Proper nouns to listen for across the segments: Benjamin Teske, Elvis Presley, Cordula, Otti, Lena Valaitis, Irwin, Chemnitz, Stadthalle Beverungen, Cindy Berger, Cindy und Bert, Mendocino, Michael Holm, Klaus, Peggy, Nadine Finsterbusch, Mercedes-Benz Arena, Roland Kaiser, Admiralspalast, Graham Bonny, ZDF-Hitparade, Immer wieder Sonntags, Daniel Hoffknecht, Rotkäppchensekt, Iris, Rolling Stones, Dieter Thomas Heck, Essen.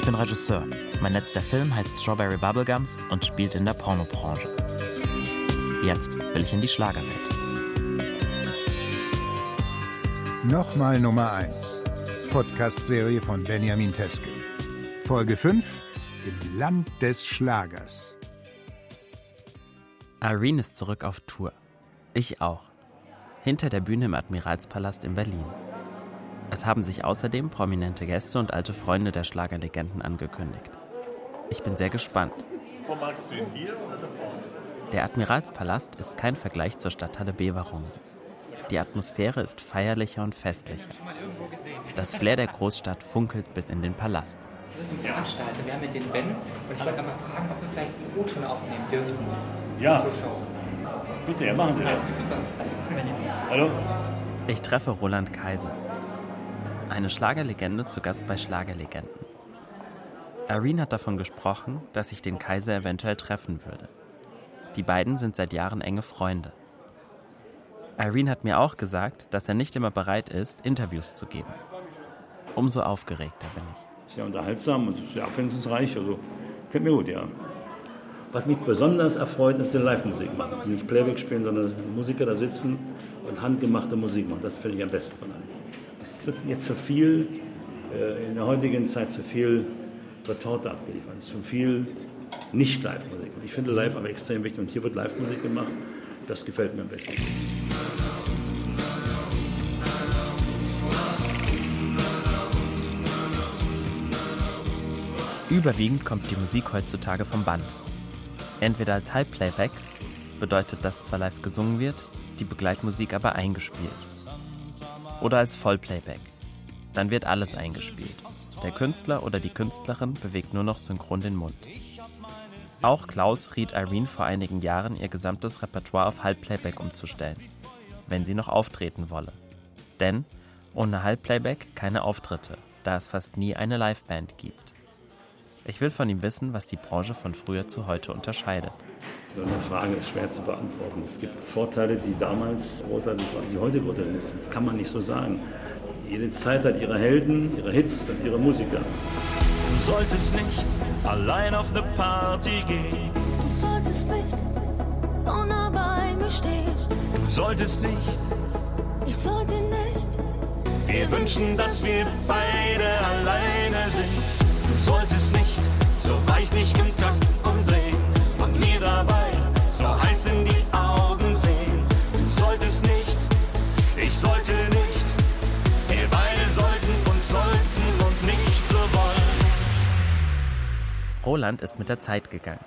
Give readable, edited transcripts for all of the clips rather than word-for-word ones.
Ich bin Regisseur. Mein letzter Film heißt Strawberry Bubblegums und spielt in der Pornobranche. Jetzt will ich in die Schlagerwelt. Nochmal Nummer 1. Podcast-Serie von Benjamin Teske. Folge 5. Im Land des Schlagers. Irwin ist zurück auf Tour. Ich auch. Hinter der Bühne im Admiralspalast in Berlin. Es haben sich außerdem prominente Gäste und alte Freunde der Schlagerlegenden angekündigt. Ich bin sehr gespannt. Wo magst du ihn, hier oder da vorne? Der Admiralspalast ist kein Vergleich zur Stadthalle Beverungen. Die Atmosphäre ist feierlicher und festlicher. Das Flair der Großstadt funkelt bis in den Palast. Wir Veranstalter, wir haben mit den Ben, und ich wollte einmal fragen, ob wir vielleicht einen O-Ton aufnehmen dürfen. Ja, bitte, ja, machen Sie das. Hallo? Ich treffe Roland Kaiser. Eine Schlagerlegende zu Gast bei Schlagerlegenden. Irwin hat davon gesprochen, dass ich den Kaiser eventuell treffen würde. Die beiden sind seit Jahren enge Freunde. Irwin hat mir auch gesagt, dass er nicht immer bereit ist, Interviews zu geben. Umso aufgeregter bin ich. Sehr unterhaltsam und sehr abwechslungsreich. Also, gefällt mir gut, ja. Was mich besonders erfreut, ist die Live-Musik machen. Nicht Playback spielen, sondern Musiker da sitzen und handgemachte Musik machen. Das finde ich am besten von allen. Es wird jetzt zu viel, in der heutigen Zeit zu viel Retorte abgeliefert, zu viel Nicht-Live-Musik. Ich finde Live aber extrem wichtig und hier wird Live-Musik gemacht, das gefällt mir am besten. Überwiegend kommt die Musik heutzutage vom Band. Entweder als Halbplayback, bedeutet, dass zwar live gesungen wird, die Begleitmusik aber eingespielt. Oder als Vollplayback. Dann wird alles eingespielt. Der Künstler oder die Künstlerin bewegt nur noch synchron den Mund. Auch Klaus riet Irwin vor einigen Jahren, ihr gesamtes Repertoire auf Halbplayback umzustellen, wenn sie noch auftreten wolle. Denn ohne Halbplayback keine Auftritte, da es fast nie eine Liveband gibt. Ich will von ihm wissen, was die Branche von früher zu heute unterscheidet. So eine Frage ist schwer zu beantworten. Es gibt Vorteile, die damals großartig waren, die heute großartig sind. Das kann man nicht so sagen. Jede Zeit hat ihre Helden, ihre Hits und ihre Musiker. Du solltest nicht allein auf eine Party gehen. Du solltest nicht so nah bei mir stehen. Du solltest nicht. Ich sollte nicht. Wir wünschen, dass wir beide alleine sind. Du solltest nicht so weichlich im Takt umdrehen und mir dabei so heiß in die Augen sehen. Du solltest nicht, ich sollte nicht, wir beide sollten uns nicht so wollen. Roland ist mit der Zeit gegangen.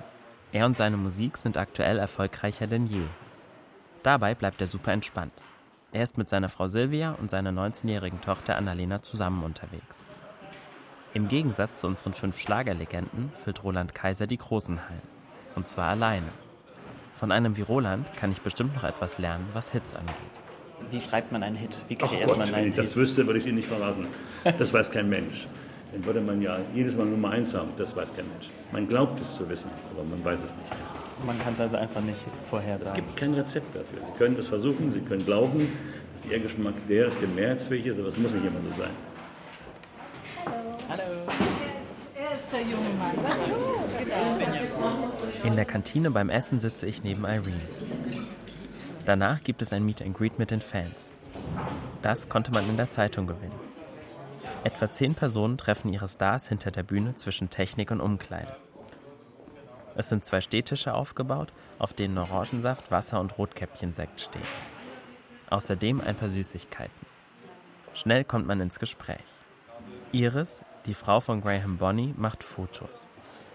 Er und seine Musik sind aktuell erfolgreicher denn je. Dabei bleibt er super entspannt. Er ist mit seiner Frau Silvia und seiner 19-jährigen Tochter Annalena zusammen unterwegs. Im Gegensatz zu unseren 5 Schlagerlegenden füllt Roland Kaiser die großen Hallen. Und zwar alleine. Von einem wie Roland kann ich bestimmt noch etwas lernen, was Hits angeht. Wie schreibt man einen Hit? Wie kreiert man einen Hit? Das wüsste, würde ich Ihnen nicht verraten. Das weiß kein Mensch. Dann würde man ja jedes Mal Nummer 1 haben. Das weiß kein Mensch. Man glaubt es zu wissen, aber man weiß es nicht. Man kann es also einfach nicht vorhersagen. Es gibt kein Rezept dafür. Sie können es versuchen, Sie können glauben, dass Ihr Geschmack der ist, der mehrheitsfähig ist, aber es muss nicht immer so sein. Hallo. Er ist der junge Mann. Ach so. In der Kantine beim Essen sitze ich neben Irwin. Danach gibt es ein Meet and Greet mit den Fans. Das konnte man in der Zeitung gewinnen. Etwa 10 Personen treffen ihre Stars hinter der Bühne zwischen Technik und Umkleide. Es sind 2 Stehtische aufgebaut, auf denen Orangensaft, Wasser und Rotkäppchensekt stehen. Außerdem ein paar Süßigkeiten. Schnell kommt man ins Gespräch. Iris, die Frau von Graham Bonny, macht Fotos.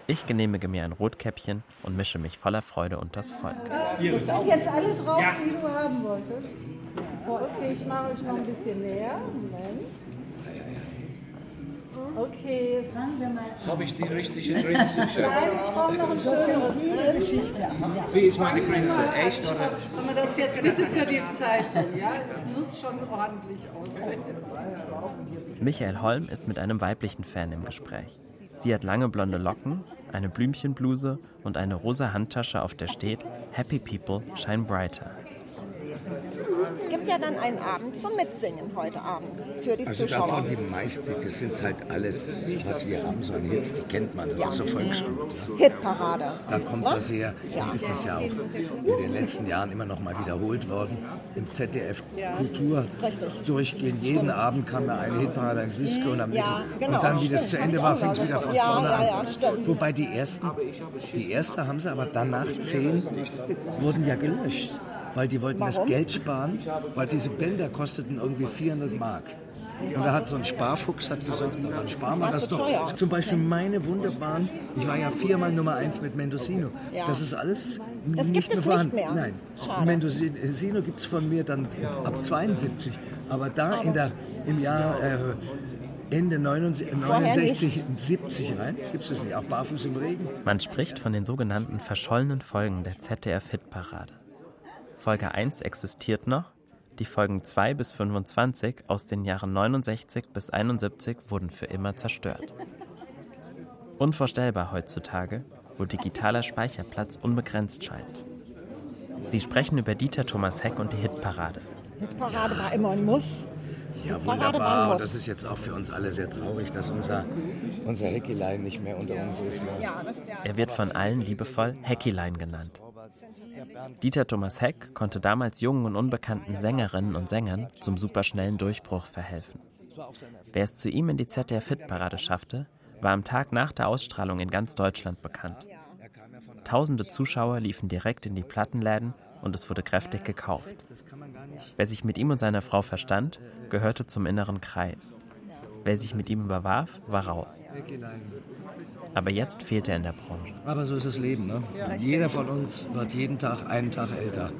Ich genehmige mir ein Rotkäppchen und mische mich voller Freude unter das Volk. Iris. Sind jetzt alle drauf, ja, die du haben wolltest? Ja. Okay, ich mache euch noch ein bisschen näher. Moment. Okay, jetzt fangen wir mal an. Habe ich die richtige Grenze? Nein, ich brauche noch ein schöneres Bild. Wie ist meine Grenze? Echt? Machen wir das jetzt bitte für die Zeitung, ja? Es muss schon ordentlich aussehen. Michael Holm ist mit einem weiblichen Fan im Gespräch. Sie hat lange blonde Locken, eine Blümchenbluse und eine rosa Handtasche, auf der steht Happy People Shine Brighter. es gibt ja dann einen Abend zum Mitsingen heute Abend für die Zuschauer. Davon die meisten, das sind halt alles, was wir haben, so ein Hits, die kennt man, das ist so Volksgut. Ja. Hitparade. Da kommt das her, dann ist das ja auch in den letzten Jahren immer noch mal wiederholt worden. Im ZDF Kultur durchgehend. Jeden Abend kam ja eine Hitparade, ein Grüßke und am und dann, wie das zu Ende war, fing es wieder von vorne an. Ja, wobei die erste haben sie, aber danach 10 wurden ja gelöscht. Weil die wollten das Geld sparen, weil diese Bänder kosteten irgendwie 400 Mark. Und da hat so ein Sparfuchs gesagt, na, dann sparen wir das doch. Zum Beispiel meine wunderbaren, ich war ja 4-mal Nummer 1 mit Mendocino. Das ist alles nicht mehr vorhanden. Nein, schade. Mendocino gibt es von mir dann ab 72. Aber da im Jahr Ende 69 und 70 rein, gibt es nicht, auch barfuß im Regen. Man spricht von den sogenannten verschollenen Folgen der ZDF-Hitparade. Folge 1 existiert noch, die Folgen 2 bis 25 aus den Jahren 69 bis 71 wurden für immer zerstört. Unvorstellbar heutzutage, wo digitaler Speicherplatz unbegrenzt scheint. Sie sprechen über Dieter Thomas Heck und die Hitparade. Hitparade war immer ein Muss. Ja, wunderbar. Und das ist jetzt auch für uns alle sehr traurig, dass unser Heckilein nicht mehr unter uns ist. Ne? Er wird von allen liebevoll Heckilein genannt. Dieter Thomas Heck konnte damals jungen und unbekannten Sängerinnen und Sängern zum superschnellen Durchbruch verhelfen. Wer es zu ihm in die ZDF-Hitparade schaffte, war am Tag nach der Ausstrahlung in ganz Deutschland bekannt. Tausende Zuschauer liefen direkt in die Plattenläden und es wurde kräftig gekauft. Wer sich mit ihm und seiner Frau verstand, gehörte zum inneren Kreis. Wer sich mit ihm überwarf, war raus. Aber jetzt fehlt er in der Branche. Aber so ist das Leben, ne? Jeder von uns wird jeden Tag einen Tag älter.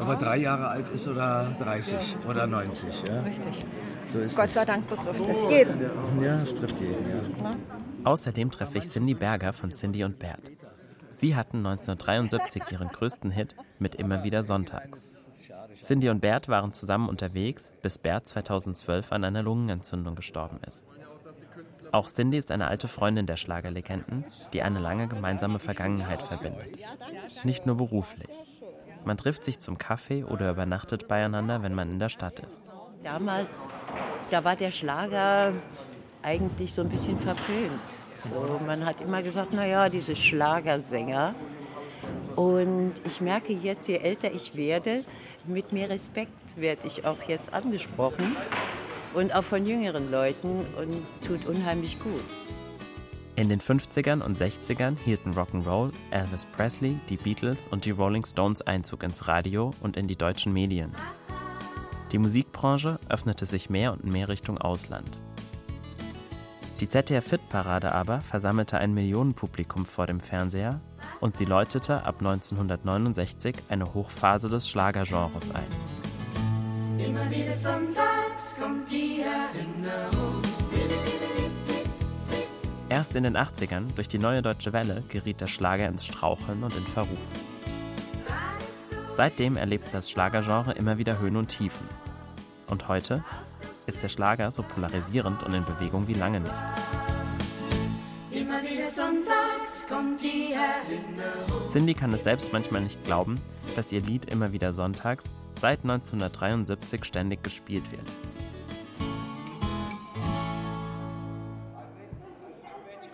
Ob er 3 Jahre alt ist oder 30 oder 90. Ja? Richtig. So ist Gott sei Dank betrifft es jeden. Ja, es trifft jeden, ja. Außerdem treffe ich Cindy Berger von Cindy und Bert. Sie hatten 1973 ihren größten Hit mit Immer wieder Sonntags. Cindy und Bert waren zusammen unterwegs, bis Bert 2012 an einer Lungenentzündung gestorben ist. Auch Cindy ist eine alte Freundin der Schlagerlegenden, die eine lange gemeinsame Vergangenheit verbindet. Nicht nur beruflich. Man trifft sich zum Kaffee oder übernachtet beieinander, wenn man in der Stadt ist. Damals, da war der Schlager eigentlich so ein bisschen verpönt. So, man hat immer gesagt, naja, diese Schlagersänger. Und ich merke jetzt, je älter ich werde, mit mehr Respekt werde ich auch jetzt angesprochen und auch von jüngeren Leuten und tut unheimlich gut. In den 50ern und 60ern hielten Rock'n'Roll, Elvis Presley, die Beatles und die Rolling Stones Einzug ins Radio und in die deutschen Medien. Die Musikbranche öffnete sich mehr und mehr Richtung Ausland. Die ZDF-Hitparade aber versammelte ein Millionenpublikum vor dem Fernseher und sie läutete ab 1969 eine Hochphase des Schlagergenres ein. Immer wieder sonntags kommt die Erinnerung. Erst in den 80ern, durch die Neue Deutsche Welle, geriet der Schlager ins Straucheln und in Verruf. Seitdem erlebt das Schlagergenre immer wieder Höhen und Tiefen. Und heute ist der Schlager so polarisierend und in Bewegung wie lange nicht. Immer wieder sonntags kommt die Erinnerung. Cindy kann es selbst manchmal nicht glauben, dass ihr Lied Immer wieder sonntags seit 1973 ständig gespielt wird.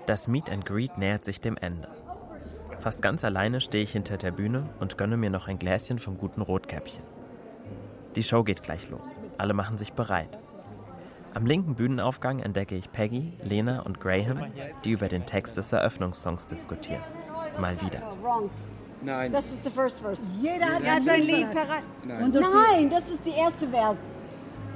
Das Meet and Greet nähert sich dem Ende. Fast ganz alleine stehe ich hinter der Bühne und gönne mir noch ein Gläschen vom guten Rotkäppchen. Die Show geht gleich los. Alle machen sich bereit. Am linken Bühnenaufgang entdecke ich Peggy, Lena und Graham, die über den Text des Eröffnungssongs diskutieren. Mal wieder. Nein. Das ist der erste Vers. Jeder hat sein Lied parat. Nein, das ist die erste Vers.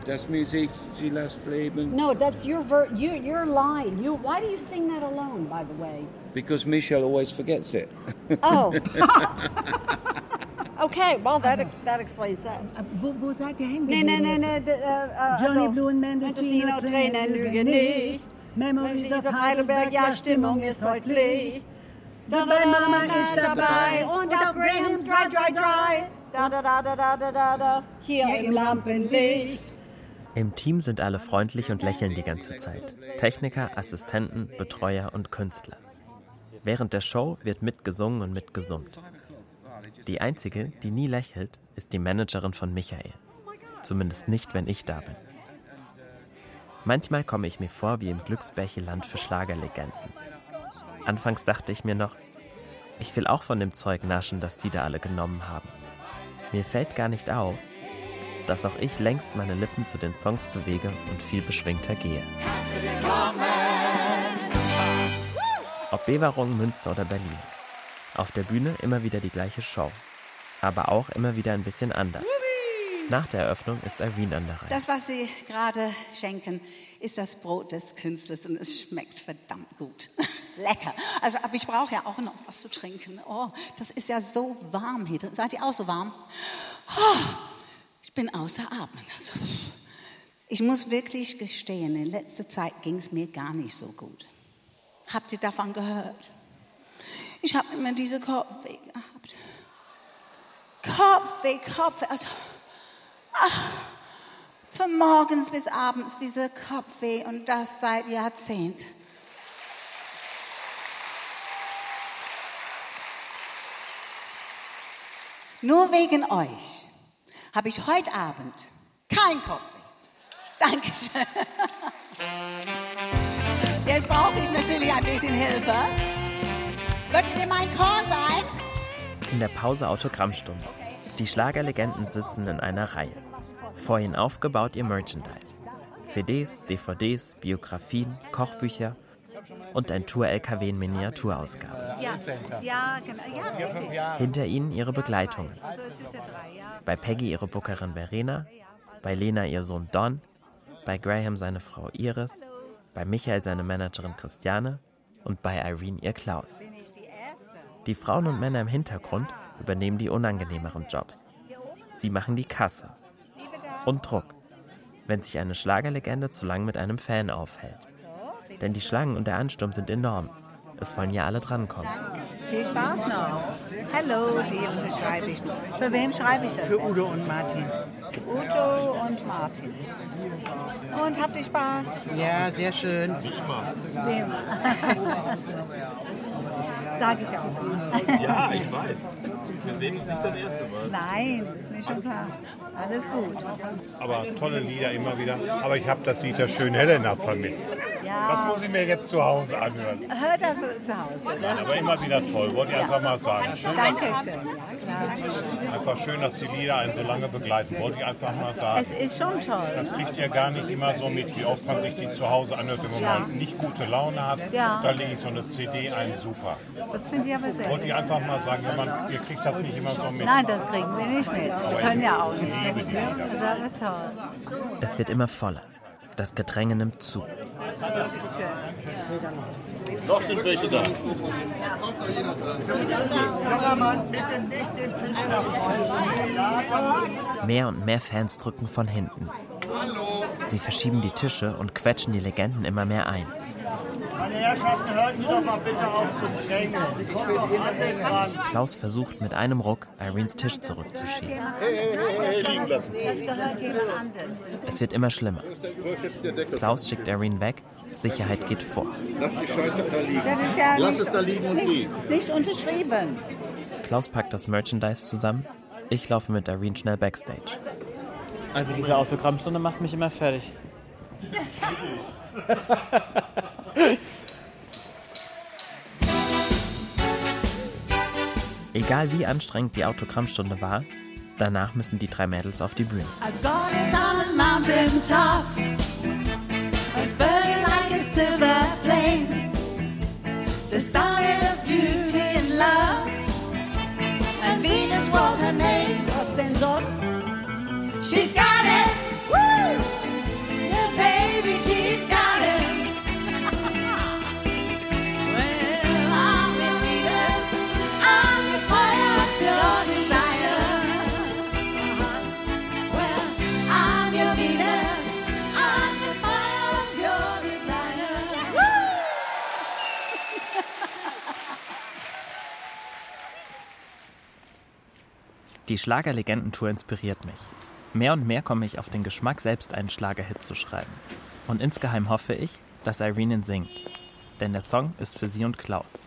Das Musik, sie lässt leben. No, that's your line. Why do you sing that alone, by the way? Because Michelle always forgets it. Oh. Okay, well, that explains that. Wo seid ihr hingegangen? Nein. Johnny Blue und Mendocino Tränen lügen nicht. Memories of Heidelberg, ja, Stimmung ist heute Pflicht. Dabei Mama ist dabei und auch Graham's dry. Da, hier im Lampenlicht. Im Team sind alle freundlich und lächeln die ganze Zeit. Techniker, Assistenten, Betreuer und Künstler. Während der Show wird mitgesungen und mitgesummt. Die einzige, die nie lächelt, ist die Managerin von Michael. Zumindest nicht, wenn ich da bin. Manchmal komme ich mir vor wie im Glücksbärcheland für Schlagerlegenden. Anfangs dachte ich mir noch, ich will auch von dem Zeug naschen, das die da alle genommen haben. Mir fällt gar nicht auf, dass auch ich längst meine Lippen zu den Songs bewege und viel beschwingter gehe. Ob Beverungen, Münster oder Berlin. Auf der Bühne immer wieder die gleiche Show. Aber auch immer wieder ein bisschen anders. Nach der Eröffnung ist Irwin an der Reihe. Das, was Sie gerade schenken, ist das Brot des Künstlers und es schmeckt verdammt gut. Lecker. Also, aber ich brauche ja auch noch was zu trinken. Oh, das ist ja so warm hier. Seid ihr auch so warm? Oh, ich bin außer Atmen. Also, ich muss wirklich gestehen, in letzter Zeit ging es mir gar nicht so gut. Habt ihr davon gehört? Ich habe immer diese Kopfweh gehabt. Kopfweh. Also, von morgens bis abends diese Kopfweh und das seit Jahrzehnten. Nur wegen euch habe ich heute Abend kein Kopfweh. Dankeschön. Jetzt brauche ich natürlich ein bisschen Hilfe. Würdet ihr mein Chor sein? In der Pause Autogrammstunde. Die Schlagerlegenden sitzen in einer Reihe. Vor ihnen aufgebaut ihr Merchandise. CDs, DVDs, Biografien, Kochbücher und ein Tour-LKW in Miniaturausgabe. Ja, genau. Ja, hinter ihnen ihre Begleitungen. Bei Peggy ihre Bookerin Verena, bei Lena ihr Sohn Don, bei Graham seine Frau Iris, bei Michael seine Managerin Christiane und bei Irene ihr Klaus. Die Frauen und Männer im Hintergrund übernehmen die unangenehmeren Jobs. Sie machen die Kasse und Druck, wenn sich eine Schlagerlegende zu lang mit einem Fan aufhält. Denn die Schlangen und der Ansturm sind enorm. Es wollen ja alle drankommen. Viel Spaß noch. Hallo, die unterschreibe ich. Für wen schreibe ich das? Für Udo und Martin. Udo und Martin. Und habt ihr Spaß? Ja, sehr schön. Wie immer. Sag ich auch. Ja, ich weiß. Wir sehen uns nicht das erste Mal. Nein, ist mir schon klar. Alles gut. Aber tolle Lieder immer wieder. Aber ich habe das Lied der schönen Helena vermisst. Ja. Das muss ich mir jetzt zu Hause anhören. Hört das zu Hause. Nein, aber immer wieder toll, wollte ich einfach mal sagen. Schön, Dankeschön. Einfach schön, dass die Lieder einen so lange begleiten, wollte ich einfach mal sagen. Es ist schon toll. Das kriegt ihr gar nicht immer so mit, wie oft man sich die zu Hause anhört, wenn man mal nicht gute Laune hat. Ja. Da lege ich so eine CD ein, super. Das finde ich aber sehr. Wollte ich einfach mal sagen, ihr kriegt das nicht immer so mit. Nein, das kriegen wir nicht mit. Wir können ja auch nicht. Das ist aber toll. Es wird immer voller. Das Gedränge nimmt zu. Noch sind welche da. Jetzt kommt doch jeder dran. Bitte nicht den Tisch nach außen. Mehr und mehr Fans drücken von hinten. Sie verschieben die Tische und quetschen die Legenden immer mehr ein. Meine Herrschaften, hören Sie doch mal bitte auf zu schenken. Sie kommen doch alle dran. Klaus versucht mit einem Ruck, Irines Tisch zurückzuschieben. Hey, liegen lassen. Das gehört jemand anderes. Es wird immer schlimmer. Klaus schickt Irene weg, Sicherheit geht vor. Lass die Scheiße da liegen. Lass es da liegen und nie. Ist nicht unterschrieben. Klaus packt das Merchandise zusammen. Ich laufe mit Irene schnell backstage. Also diese Autogrammstunde macht mich immer fertig. Egal wie anstrengend die Autogrammstunde war, danach müssen die drei Mädels auf die Bühne. Was denn sonst? She's got it! Baby, she's got it. Well, I'm the Venus, I'm the fire, your desire. Well, I'm your Venus, I'm the fire, your desire. Die Schlagerlegendentour inspiriert mich. Mehr und mehr komme ich auf den Geschmack, selbst einen Schlagerhit zu schreiben. Und insgeheim hoffe ich, dass Irene ihn singt. Denn der Song ist für sie und Klaus.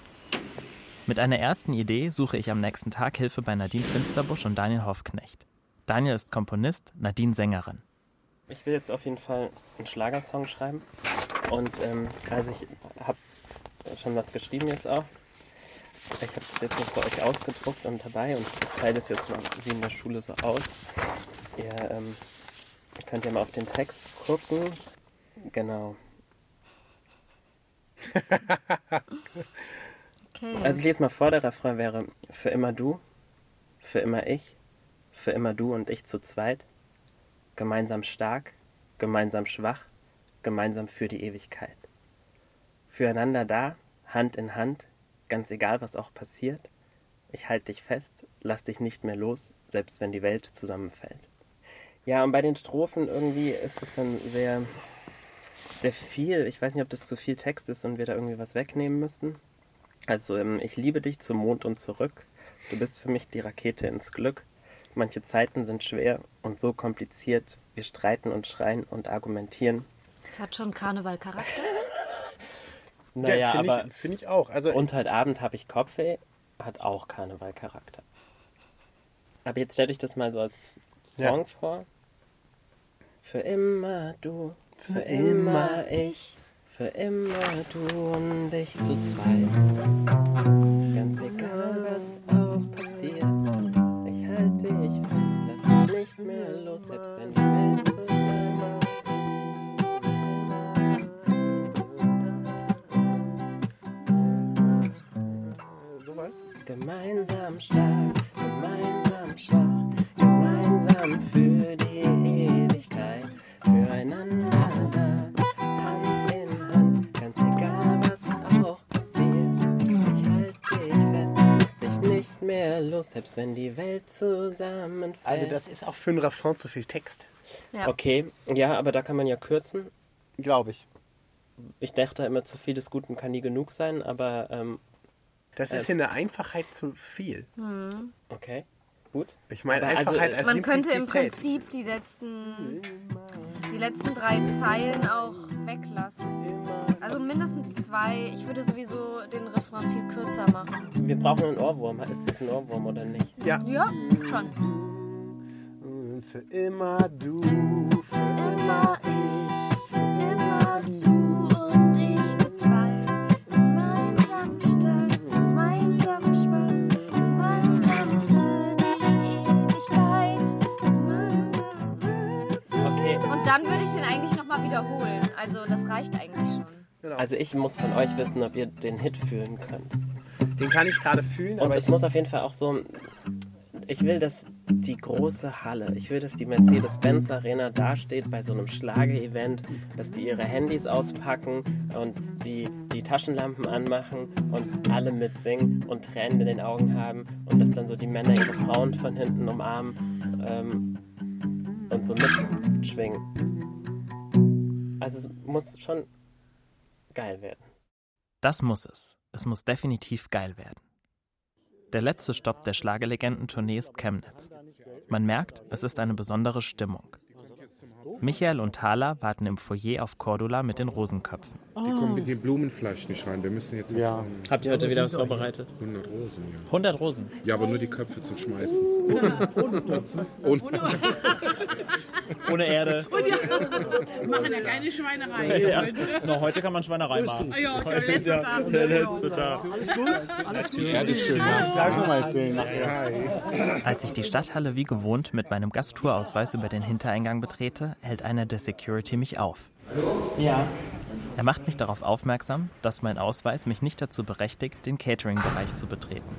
Mit einer ersten Idee suche ich am nächsten Tag Hilfe bei Nadine Finsterbusch und Daniel Hoffknecht. Daniel ist Komponist, Nadine Sängerin. Ich will jetzt auf jeden Fall einen Schlagersong schreiben. Und also ich habe schon was geschrieben jetzt auch. Ich habe es jetzt noch für euch ausgedruckt und dabei und ich teile das jetzt mal wie in der Schule so aus. Ihr könnt ja mal auf den Text gucken. Genau. Okay. Also ich lese mal vor, der Refrain wäre: Für immer du, für immer ich, für immer du und ich zu zweit. Gemeinsam stark, gemeinsam schwach, gemeinsam für die Ewigkeit. Füreinander da, Hand in Hand, ganz egal was auch passiert. Ich halte dich fest, lass dich nicht mehr los, selbst wenn die Welt zusammenfällt. Ja, und bei den Strophen irgendwie ist es dann sehr, sehr viel. Ich weiß nicht, ob das zu viel Text ist und wir da irgendwie was wegnehmen müssten. Also, ich liebe dich zum Mond und zurück. Du bist für mich die Rakete ins Glück. Manche Zeiten sind schwer und so kompliziert. Wir streiten und schreien und argumentieren. Das hat schon Karnevalcharakter. Naja, ja, aber finde ich auch. Also, und heute Abend habe ich Kopfweh, hat auch Karnevalcharakter. Aber jetzt stelle ich das mal so als Song vor. Für immer du, für immer ich, für immer du und ich zu zweit. Ganz egal, was auch passiert, ich halte dich fest, lass dich nicht mehr los, selbst wenn die Welt zusammen. Gemeinsam stark, gemeinsam schwach, gemeinsam für die Ewigkeit, füreinander da, Hand in Hand, ganz egal was auch passiert, ich halte dich fest, lass dich nicht mehr los, selbst wenn die Welt zusammenfällt. Also das ist auch für einen Refrain zu viel Text. Ja. Okay, ja, aber da kann man ja kürzen. Glaube ich. Ich dachte immer, zu viel des Guten kann nie genug sein, aber... Das ist in der Einfachheit zu viel. Mhm. Okay, gut. Ich meine Einfachheit als man könnte im Prinzip die letzten 3 Zeilen auch weglassen. Also mindestens 2. Ich würde sowieso den Refrain viel kürzer machen. Wir brauchen einen Ohrwurm. Ist das ein Ohrwurm oder nicht? Ja, schon. Für immer du, für immer ich, für immer du. Dann würde ich den eigentlich nochmal wiederholen. Also das reicht eigentlich schon. Genau. Also ich muss von euch wissen, ob ihr den Hit fühlen könnt. Den kann ich gerade fühlen. Und es muss auf jeden Fall auch so... Ich will, dass die große Halle, ich will, dass die Mercedes-Benz Arena dasteht bei so einem Schlager-Event, dass die ihre Handys auspacken und die Taschenlampen anmachen und alle mitsingen und Tränen in den Augen haben und dass dann so die Männer ihre Frauen von hinten umarmen. Und so mitschwingen. Also es muss schon geil werden. Das muss es. Es muss definitiv geil werden. Der letzte Stopp der Schlagerlegenden-Tournee ist Chemnitz. Man merkt, es ist eine besondere Stimmung. Michael und Thala warten im Foyer auf Cordula mit den Rosenköpfen. Die kommen mit dem Blumenfleisch nicht rein. Wir müssen jetzt... Ja. Habt ihr heute wieder was vorbereitet? 100 Rosen. Ja. 100 Rosen? Ja, aber nur die Köpfe zum Schmeißen. Ohne Köpfe. Ohne Erde. Wir machen da keine Schweinerei. Ja. No, heute kann man Schweinerei machen. Ah, ja, ist der letzte Tag. Alles gut? Alles gut? Ja, das ist schön. Als ich die Stadthalle wie gewohnt mit meinem Gasttourausweis über den Hintereingang betrete, hält einer der Security mich auf. Ja. Er macht mich darauf aufmerksam, dass mein Ausweis mich nicht dazu berechtigt, den Catering-Bereich zu betreten.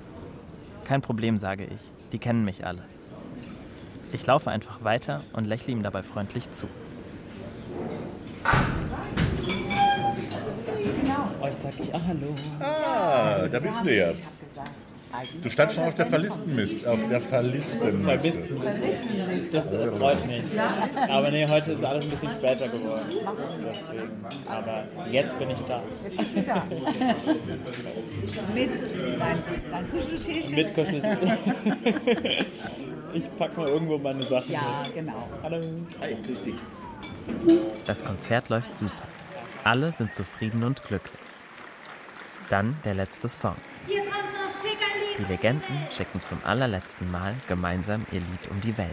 Kein Problem, sage ich. Die kennen mich alle. Ich laufe einfach weiter und lächle ihm dabei freundlich zu. Genau. Euch sag ich auch Hallo. Ah, da bist du ja. Du standst schon auf der Verlistenliste. Das freut mich. Aber nee, heute ist alles ein bisschen später geworden. Deswegen. Aber jetzt bin ich da. Jetzt bist du da. Mit Kuscheltisch. Mit Kuscheltisch. Ich pack mal irgendwo meine Sachen. Ja, genau. Hallo. Hi, grüß dich. Das Konzert läuft super. Alle sind zufrieden und glücklich. Dann der letzte Song. Die Legenden schicken zum allerletzten Mal gemeinsam ihr Lied um die Welt.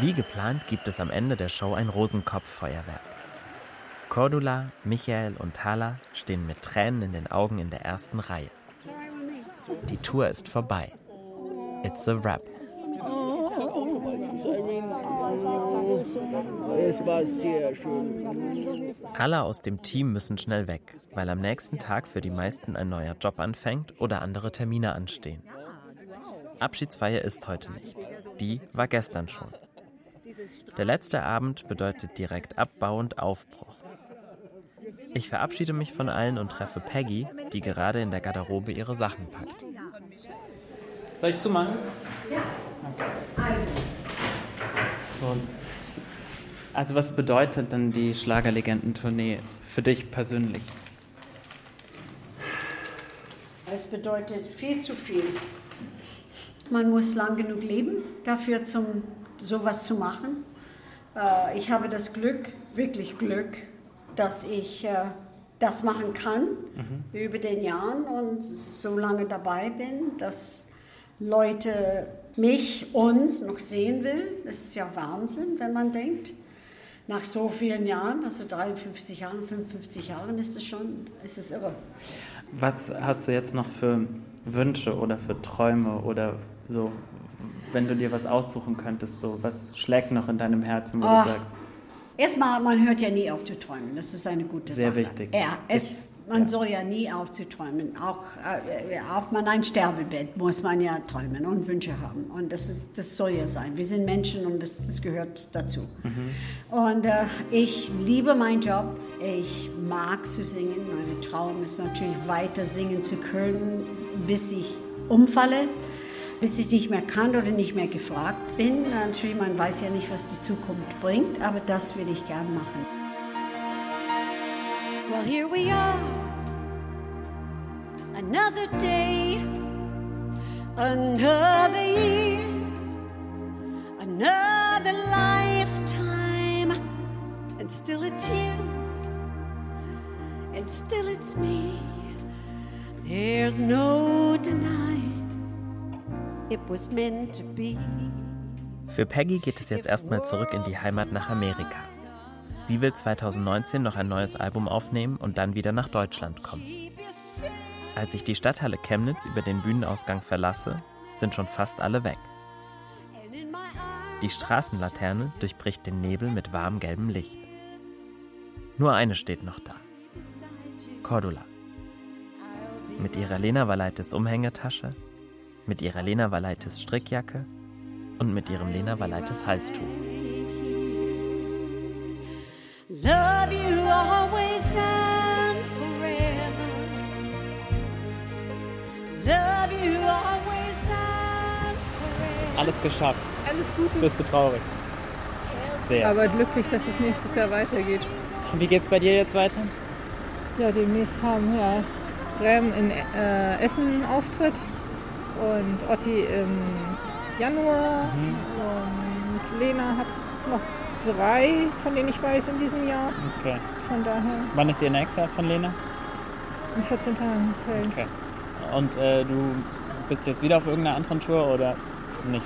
Wie geplant gibt es am Ende der Show ein Rosenkopffeuerwerk. Cordula, Michael und Hala stehen mit Tränen in den Augen in der ersten Reihe. Die Tour ist vorbei. It's a wrap. Es war sehr schön. Alle aus dem Team müssen schnell weg, weil am nächsten Tag für die meisten ein neuer Job anfängt oder andere Termine anstehen. Abschiedsfeier ist heute nicht. Die war gestern schon. Der letzte Abend bedeutet direkt Abbau und Aufbruch. Ich verabschiede mich von allen und treffe Peggy, die gerade in der Garderobe ihre Sachen packt. Soll ich zumachen? Ja. Okay. So. Also was bedeutet denn die Schlagerlegenden-Tournee für dich persönlich? Es bedeutet viel zu viel. Man muss lang genug leben, dafür sowas zu machen. Ich habe das Glück, wirklich Glück, dass ich das machen kann über den Jahren und so lange dabei bin, dass Leute mich, uns noch sehen will. Das ist ja Wahnsinn, wenn man denkt. Nach so vielen Jahren, also 53 Jahren, 55 Jahren ist es schon, ist es irre. Was hast du jetzt noch für Wünsche oder für Träume oder so, wenn du dir was aussuchen könntest, so was schlägt noch in deinem Herzen, wo du sagst? Erstmal, man hört ja nie auf zu träumen. Das ist eine gute Sache. Sehr wichtig. Ja, man soll ja nie auf zu träumen. Auch auf ein Sterbebett muss man ja träumen und Wünsche haben. Und das soll ja sein. Wir sind Menschen und das gehört dazu. Mhm. Und ich liebe meinen Job. Ich mag zu singen. Mein Traum ist natürlich, weiter singen zu können, bis ich umfalle. Bis ich nicht mehr kann oder nicht mehr gefragt bin. Natürlich, man weiß ja nicht, was die Zukunft bringt, aber das will ich gern machen. Well, here we are, another day, another year, another lifetime, and still it's you, and still it's me, there's no denying. Für Peggy geht es jetzt erstmal zurück in die Heimat nach Amerika. Sie will 2019 noch ein neues Album aufnehmen und dann wieder nach Deutschland kommen. Als ich die Stadthalle Chemnitz über den Bühnenausgang verlasse, sind schon fast alle weg. Die Straßenlaterne durchbricht den Nebel mit warm gelbem Licht. Nur eine steht noch da. Cordula. Mit ihrer Lena Valaitis Umhängetasche, mit ihrer Lena Valaitis Strickjacke und mit ihrem Lena Valaitis Halstuch. Love you always and forever. Love you always and forever. Alles geschafft. Alles Gute. Bist du traurig? Sehr. Aber glücklich, dass es nächstes Jahr weitergeht. Und wie geht's bei dir jetzt weiter? Ja, demnächst haben wir Graham in Essen einen Auftritt. Und Otti im Januar und Lena hat noch 3, von denen ich weiß, in diesem Jahr. Okay. Von daher. Wann ist ihr nächster von Lena? In 14 Tagen. Okay. Und du bist jetzt wieder auf irgendeiner anderen Tour oder nicht?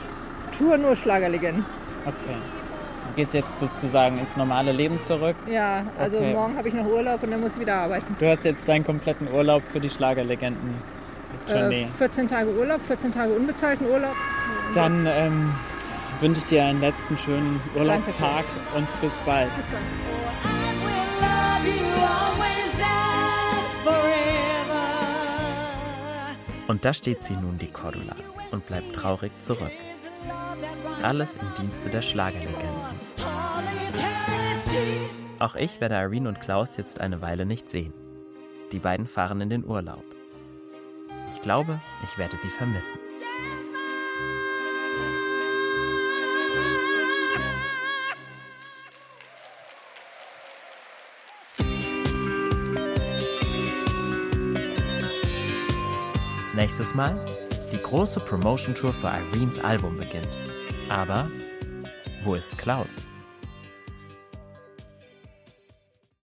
Tour nur Schlagerlegenden. Okay. Geht's jetzt sozusagen ins normale Leben zurück? Ja, also okay. Morgen habe ich noch Urlaub und dann muss ich wieder arbeiten. Du hast jetzt deinen kompletten Urlaub für die Schlagerlegenden. 14 Tage Urlaub, 14 Tage unbezahlten Urlaub. Dann wünsche ich dir einen letzten schönen Urlaubstag und bis bald. Und da steht sie nun, die Cordula, und bleibt traurig zurück. Alles im Dienste der Schlagerlegenden. Auch ich werde Irwin und Klaus jetzt eine Weile nicht sehen. Die beiden fahren in den Urlaub. Ich glaube, ich werde sie vermissen. Nächstes Mal die Die große Promotion-Tour für Irines Album beginnt. Aber wo ist Klaus?